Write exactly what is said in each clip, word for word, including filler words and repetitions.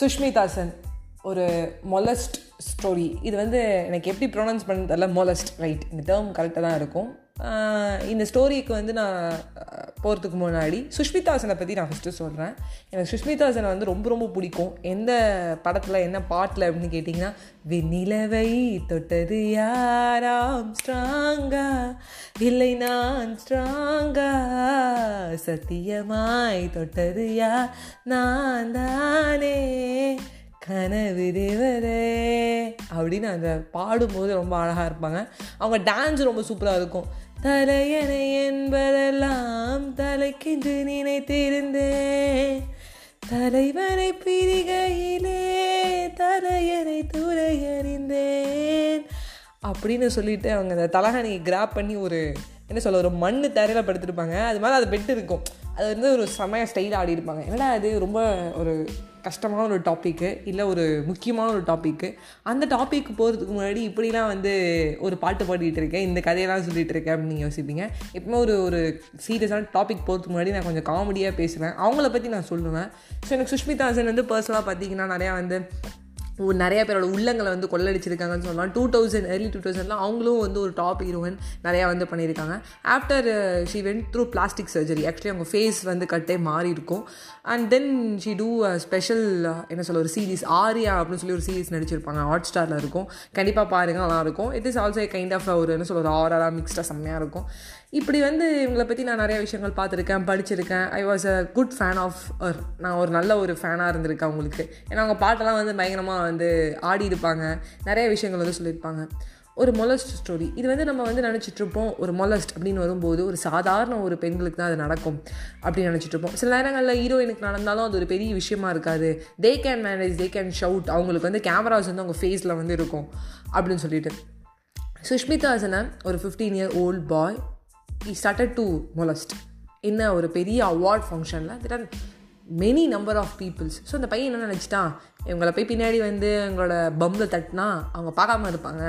சுஷ்மிதா சென் ஒரு molest story. இது வந்து எனக்கு எப்படி ப்ரொனவுன்ஸ் பண்ணுறது தெரியல. மொலஸ்ட், ரைட், இந்த டேர்ம் கரெக்டாக தான் இருக்கும். இந்த ஸ்டோரிக்கு வந்து நான் போகிறதுக்கு முன்னாடி சுஷ்மிதா செனை பற்றி நான் ஃபஸ்ட்டு சொல்கிறேன். எனக்கு சுஷ்மிதா செனை வந்து ரொம்ப ரொம்ப பிடிக்கும். எந்த படத்தில் என்ன பாட்டில் அப்படின்னு கேட்டிங்கன்னா, விண்ணிலவை தொட்டது யாராம் ஸ்ட்ராங்கா இல்லை நான் ஸ்ட்ராங்கா, சத்தியமாய் தொட்டது யார் நான் தானே, கனவு தேவரே அப்படின்னு அந்த பாடும்போது ரொம்ப அழகாக இருப்பாங்க. அவங்க டான்ஸ் ரொம்ப சூப்பராக இருக்கும். தலையணை என்பதெல்லாம் தலைக்கென்று நினைத்திருந்தேன், தலைவனை பிரிகையிலே தலையணை துறையறிந்தேன் அப்படின்னு சொல்லிட்டு அவங்க அந்த தலகணையை கிராப் பண்ணி ஒரு என்ன சொல்ல ஒரு மண் தரையில் படுத்துருப்பாங்க. அது மாதிரி அது பெட்டு இருக்கும். அது வந்து ஒரு செமையாக ஸ்டைலாக ஆடி இருப்பாங்க. என்னடா அது ரொம்ப ஒரு கஷ்டமான ஒரு டாப்பிக்கு இல்லை ஒரு முக்கியமான ஒரு டாப்பிக்கு, அந்த டாப்பிக்கு போகிறதுக்கு முன்னாடி இப்படிலாம் வந்து ஒரு பாட்டு பாடிக்கிட்டு இருக்கேன், இந்த கதையெல்லாம் சொல்லிகிட்டு இருக்கேன் அப்படின்னு நீங்கள் யோசிப்பீங்க. எப்பவுமே ஒரு ஒரு சீரியஸான டாபிக் போகிறதுக்கு முன்னாடி நான் கொஞ்சம் காமெடியாக பேசுவேன், அவங்கள பற்றி நான் சொல்லுவேன். ஸோ எனக்கு சுஷ்மிதா சென் வந்து பர்சனலாக பார்த்தீங்கன்னா நிறையா வந்து நிறையா பேரோட உள்ளங்களை வந்து கொள்ளடிச்சிருக்காங்கன்னு சொல்லலாம். டூ தௌசண்ட் ஏர்லி டூ தௌசண்ட்லாம் அவங்களும் வந்து ஒரு டாப் ஹீரோயின் நிறையா வந்து பண்ணியிருக்காங்க. After she went through plastic surgery. Actually அவங்க ஃபேஸ் வந்து கட்டே மாறி இருக்கும். And then she too special என்ன சொல்ல ஒரு சீரீஸ் ஆரியா அப்படின்னு சொல்லி ஒரு சீரீஸ் நடிச்சிருப்பாங்க. ஹாட் ஸ்டாரில் இருக்கும், கண்டிப்பாக பாருங்கள், நல்லாயிருக்கும். It is also kind of ஒரு என்ன சொல்ல ஒரு ஆராக மிக்ஸ்டாக செம்மையாக இருக்கும். இப்படி வந்து இவங்களை பற்றி நான் நிறையா விஷயங்கள் பார்த்துருக்கேன், படிச்சிருக்கேன். I was a good fan of uh நான் ஒரு நல்ல ஒரு ஃபேனாக இருந்திருக்கேன் அவங்களுக்கு. ஏன்னா அவங்க பாட்டெல்லாம் வந்து பயங்கரமாக வந்து ஆடி இருப்பாங்க, நிறைய விஷயங்கள் வந்து சொல்லியிருப்பாங்க. ஒரு மொலஸ்ட் ஸ்டோரி இது வந்து நம்ம வந்து நினச்சிட்ருப்போம். ஒரு மொலஸ்ட் அப்படின்னு வரும்போது ஒரு சாதாரண ஒரு பெண்களுக்கு தான் அது நடக்கும் அப்படின்னு நினச்சிட்ருப்போம். சில நேரங்களில் ஹீரோயினுக்கு நடந்தாலும் அது ஒரு பெரிய விஷயமா இருக்காது. They can manage, they can shout, அவங்களுக்கு வந்து கேமராஸ் வந்து அவங்க ஃபேஸில் வந்து இருக்கும் அப்படின்னு சொல்லிட்டு சுஷ்மிதா செனை ஒரு fifteen year old boy he started to molest in a பெரிய அவார்ட் ஃபங்க்ஷனில். there are many number of peoples. So அந்த பையன் என்ன நினச்சிட்டான், இவங்களை போய் பின்னாடி வந்து அவங்களோட பம்மில் தட்டினா அவங்க பார்க்காம இருப்பாங்க,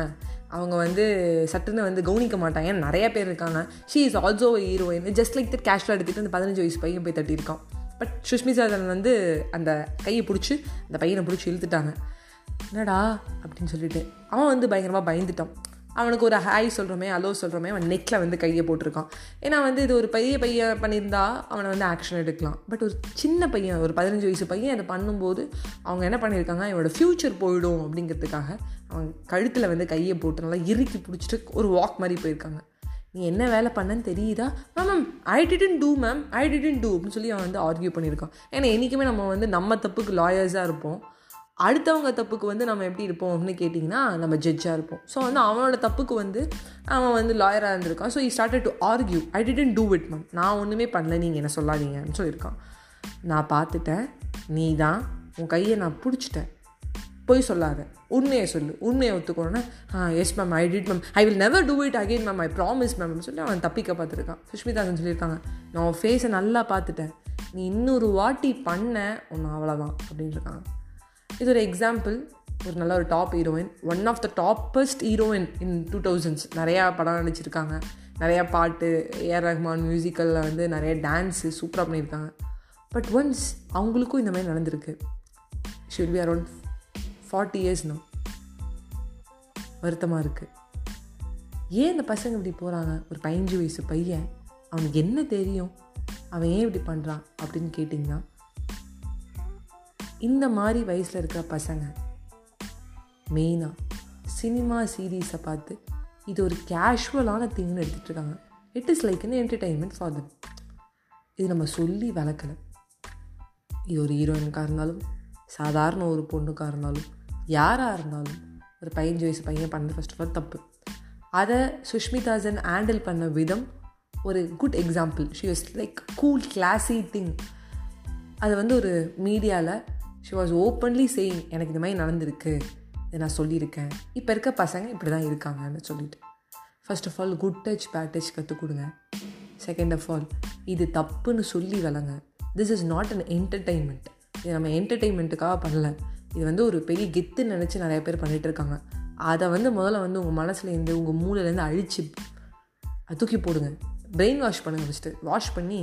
அவங்க வந்து சட்டுன்னு வந்து கவனிக்க மாட்டாங்க, ஏன்னா நிறையா பேர் இருக்காங்க. she is also a heroine. just like that கேஷுவலாக எடுத்துகிட்டு அந்த பதினஞ்சு வயசு பையன் போய் தட்டியிருக்கான். பட் சுஷ்மிதா சென் வந்து அந்த கையை பிடிச்சி அந்த பையனை பிடிச்சி இழுத்துட்டாங்க. என்னடா அப்படின்னு சொல்லிட்டு அவன் வந்து பயங்கரமாக பயந்துட்டான். அவனுக்கு ஒரு ஹாய் சொல்கிறோமே, அலோ சொல்கிறோமே, அவன் நெக்கில் வந்து கையை போட்டிருக்கான். ஏன்னா வந்து இது ஒரு பெரிய பையன் பண்ணியிருந்தா அவனை வந்து ஆக்ஷன் எடுக்கலாம். பட் ஒரு சின்ன பையன், ஒரு பதினஞ்சு வயசு பையன் அதை பண்ணும்போது அவங்க என்ன பண்ணியிருக்காங்க, இவனோட ஃப்யூச்சர் போயிடும் அப்படிங்கிறதுக்காக அவன் கழுத்தில் வந்து கையை போட்டு நல்லா இறுக்கி பிடிச்சிட்டு ஒரு வாக் மாதிரி போயிருக்காங்க. நீ என்ன வேலை பண்ணன்னு தெரியுதா? Ma'am ma'am I didn't do ma'am I didn't do அப்படின்னு சொல்லி அவன் வந்து ஆர்கியூ பண்ணியிருக்கான். ஏன்னா என்றைக்குமே நம்ம வந்து நம்ம தப்புக்கு லாயர்ஸாக இருப்போம், அடுத்தவங்க தப்புக்கு வந்து நம்ம எப்படி இருப்போம் அப்படின்னு கேட்டிங்கன்னா நம்ம ஜட்ஜாக இருப்போம். ஸோ வந்து அவனோட தப்புக்கு வந்து அவன் வந்து லாயராக இருந்திருக்கான். So he started to argue. I didn't do it ma'am, நான் ஒன்றுமே பண்ணல, நீங்கள் என்ன சொல்லாதீங்கன்னு சொல்லியிருக்கான். நான் பார்த்துட்டேன், நீ தான், உன் கையை நான் பிடிச்சிட்டேன், போய் சொல்லாத, உண்மையை சொல்லு, உண்மையை ஒத்துக்கணும்னா ah yes ma'am I did ma'am I will never do it again ma'am I promise மேம்னு சொல்லி அவன் தப்பிக்க பார்த்துருக்கான். சுஷ்மிதா சென் சொல்லியிருக்காங்க, நான் உன் ஃபேஸை நல்லா பார்த்துட்டேன், நீ இன்னொரு வாட்டி பண்ண ஒன்று அவ்வளோதான் அப்படின்னு இருக்காங்க. இது ஒரு எக்ஸாம்பிள், ஒரு நல்ல ஒரு top heroine, one of the toppest heroine in two thousands. நிறையா படம் நடிச்சிருக்காங்க, நிறையா பாட்டு, ஏஆர் ரஹ்மான் மியூசிக்கலில் வந்து நிறைய டான்ஸு சூப்பராக பண்ணியிருக்காங்க. பட் ஒன்ஸ் அவங்களுக்கும் இந்த மாதிரி நடந்திருக்கு. ஷுட் பி அரௌண்ட் ஃபார்ட்டி இயர்ஸ்னு வருத்தமாக இருக்குது. ஏன் இந்த பசங்க இப்படி போகிறாங்க? ஒரு பதினஞ்சு வயசு பையன், அவனுக்கு என்ன தெரியும், அவன் ஏன் இப்படி பண்ணுறான் அப்படின்னு கேட்டிங்கன்னா, இந்த மாதிரி வயசில் இருக்கிற பசங்க மெயினாக சினிமா சீரீஸை பார்த்து இது ஒரு கேஷுவலான திங்னு எடுத்துகிட்ருக்காங்க. It is like an entertainment for them. இது நம்ம சொல்லி வளர்க்கலை. இது ஒரு ஹீரோயினுக்காக இருந்தாலும், சாதாரண ஒரு பொண்ணுக்காக இருந்தாலும், யாராக இருந்தாலும், ஒரு பதினஞ்சு வயசு பையன் பண்ணது ஃபர்ஸ்ட் ஆஃப் ஆல் தப்பு. அதை சுஷ்மிதா சென் ஹேண்டில் பண்ண விதம் ஒரு good example. She was like cool classy thing. அது வந்து ஒரு மீடியாவில் ஷி வாஸ் ஓப்பன்லி சேயிங், எனக்கு இந்த மாதிரி நடந்திருக்கு, இதை நான் சொல்லியிருக்கேன், இப்போ இருக்க பசங்க இப்படி தான் இருக்காங்கன்னு சொல்லிட்டு. First of all good touch, bad touch கற்றுக் கொடுங்க. செகண்ட் ஆஃப் ஆல் இது தப்புன்னு சொல்லி வளங்க. This is not an entertainment. இது நம்ம என்டர்டெயின்மெண்ட்டுக்காக பண்ணல, இது வந்து ஒரு பெரிய கெத்துன்னு நினச்சி நிறைய பேர் பண்ணிகிட்டு இருக்காங்க. அதை வந்து முதல்ல வந்து உங்கள் மனசுலேருந்து உங்கள் மூளையிலேருந்து அழிச்சு தூக்கி போடுங்க. பிரெயின் வாஷ் பண்ணுங்கள். ஃபஸ்ட்டு வாஷ் பண்ணி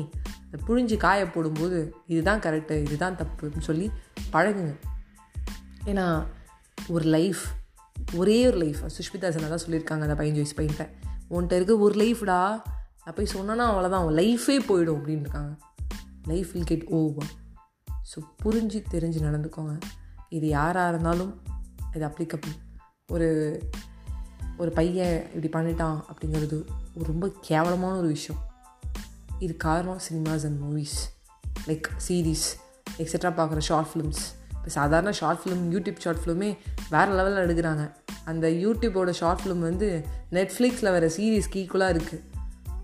புழிஞ்சு காய போடும்போது இதுதான் கரெக்டு, இதுதான் தப்புன்னு சொல்லி பழகுங்க. ஏன்னா ஒரு லைஃப், ஒரே ஒரு லைஃப். சுஷ்மிதா சென் தான் சொல்லியிருக்காங்க அந்த பதினஞ்சு வயசு பையன்கிட்ட, உன்கிட்ட இருக்க ஒரு லைஃப்டா, நான் போய் சொன்னேன்னா அவ்வளோதான், அவன் லைஃபே போயிடும் அப்படின்னு இருக்காங்க. Life will get over. So புரிஞ்சு தெரிஞ்சு நடந்துக்கோங்க. இது யாராக இருந்தாலும் இது அப்ளிகபிள். ஒரு ஒரு பையன் இப்படி பண்ணிட்டான் அப்படிங்கிறது ஒரு ரொம்ப கேவலமான ஒரு விஷயம். இது காரணம் cinemas and movies, like series etcetera பார்க்குற ஷார்ட் ஃபிலிம்ஸ். இப்போ சாதாரண ஷார்ட் ஃபிலிம், யூடியூப் ஷார்ட் ஃபிலிமே வேறு லெவலில் எடுக்கிறாங்க. அந்த யூடியூபோட ஷார்ட் ஃபிலிம் வந்து நெட்ஃப்ளிக்ஸில் வர சீரீஸ்க்கு ஈக்குவலாக இருக்குது,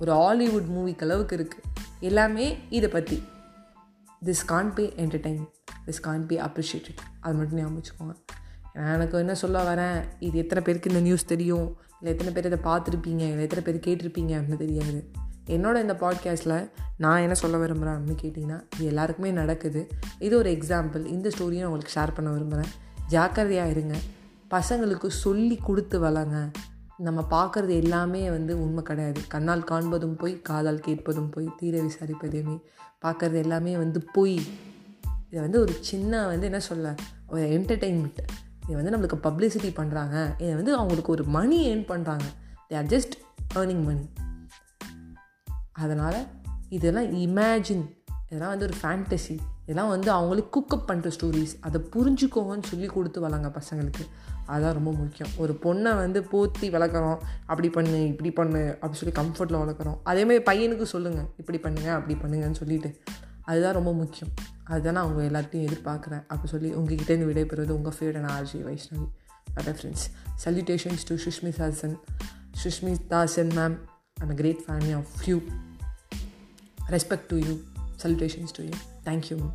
ஒரு ஹாலிவுட் மூவிக்கு அளவுக்கு இருக்குது. எல்லாமே இதை பற்றி. This can't be entertainment, this can't be appreciated. அது மட்டும் ஞாபகம் வச்சுக்கோங்க. எனக்கு என்ன சொல்ல வரேன், இது எத்தனை பேருக்கு இந்த நியூஸ் தெரியும், இல்லை எத்தனை பேர் இதை பார்த்துருப்பீங்க, இல்லை எத்தனை பேர் கேட்டிருப்பீங்க அப்படின்னு தெரியாது. என்னோட இந்த பாட்காஸ்ட்டில் நான் என்ன சொல்ல விரும்புகிறேன் அப்படின்னு கேட்டிங்கன்னா, இது எல்லாருக்குமே நடக்குது. இது ஒரு எக்ஸாம்பிள். இந்த ஸ்டோரியை நான் உங்களுக்கு ஷேர் பண்ண விரும்புகிறேன். ஜாக்கிரதையாக இருங்க, பசங்களுக்கு சொல்லி கொடுத்து வளங்க. நம்ம பார்க்குறது எல்லாமே வந்து உண்மை கிடையாது. கண்ணால் காண்பதும் போய், காதால் கேட்பதும் போய், தீர விசாரிப்பதுமே பார்க்குறது எல்லாமே வந்து போய். இதை வந்து ஒரு சின்ன வந்து என்ன சொல்ல, ஒரு என்டர்டெயின்மெண்ட். இது வந்து நம்மளுக்கு பப்ளிசிட்டி பண்ணுறாங்க, இதை வந்து அவங்களுக்கு ஒரு மணி ஏர்ன் பண்ணுறாங்க. They are just earning money. அதனால் இதெல்லாம் இமேஜின், இதெல்லாம் வந்து ஒரு ஃபேண்டசி, இதெல்லாம் வந்து அவங்களுக்கு குக்கப் பண்ணுற ஸ்டோரிஸ். அதை புரிஞ்சுக்கோங்கன்னு சொல்லி கொடுத்து வளங்க பசங்களுக்கு. அதுதான் ரொம்ப முக்கியம். ஒரு பொண்ணை வந்து போற்றி வளர்க்குறோம், அப்படி பண்ணு இப்படி பண்ணு அப்படின்னு சொல்லி கம்ஃபர்ட்டில் வளர்க்குறோம். அதேமாதிரி பையனுக்கு சொல்லுங்கள், இப்படி பண்ணுங்கள் அப்படி பண்ணுங்கன்னு சொல்லிவிட்டு. அதுதான் ரொம்ப முக்கியம். அதுதான் நான் அவங்க எல்லாத்தையும் எதிர்பார்க்குறேன். அப்படி சொல்லி உங்ககிட்டேருந்து விடைபெறுவது உங்கள் favourite RJ Vaishnavi. But friends, salutations to Sushmita Sen. Sushmita Sen ma'am, I'm a great fan of you. Respect to you. Salutations to you. Thank you ma'am.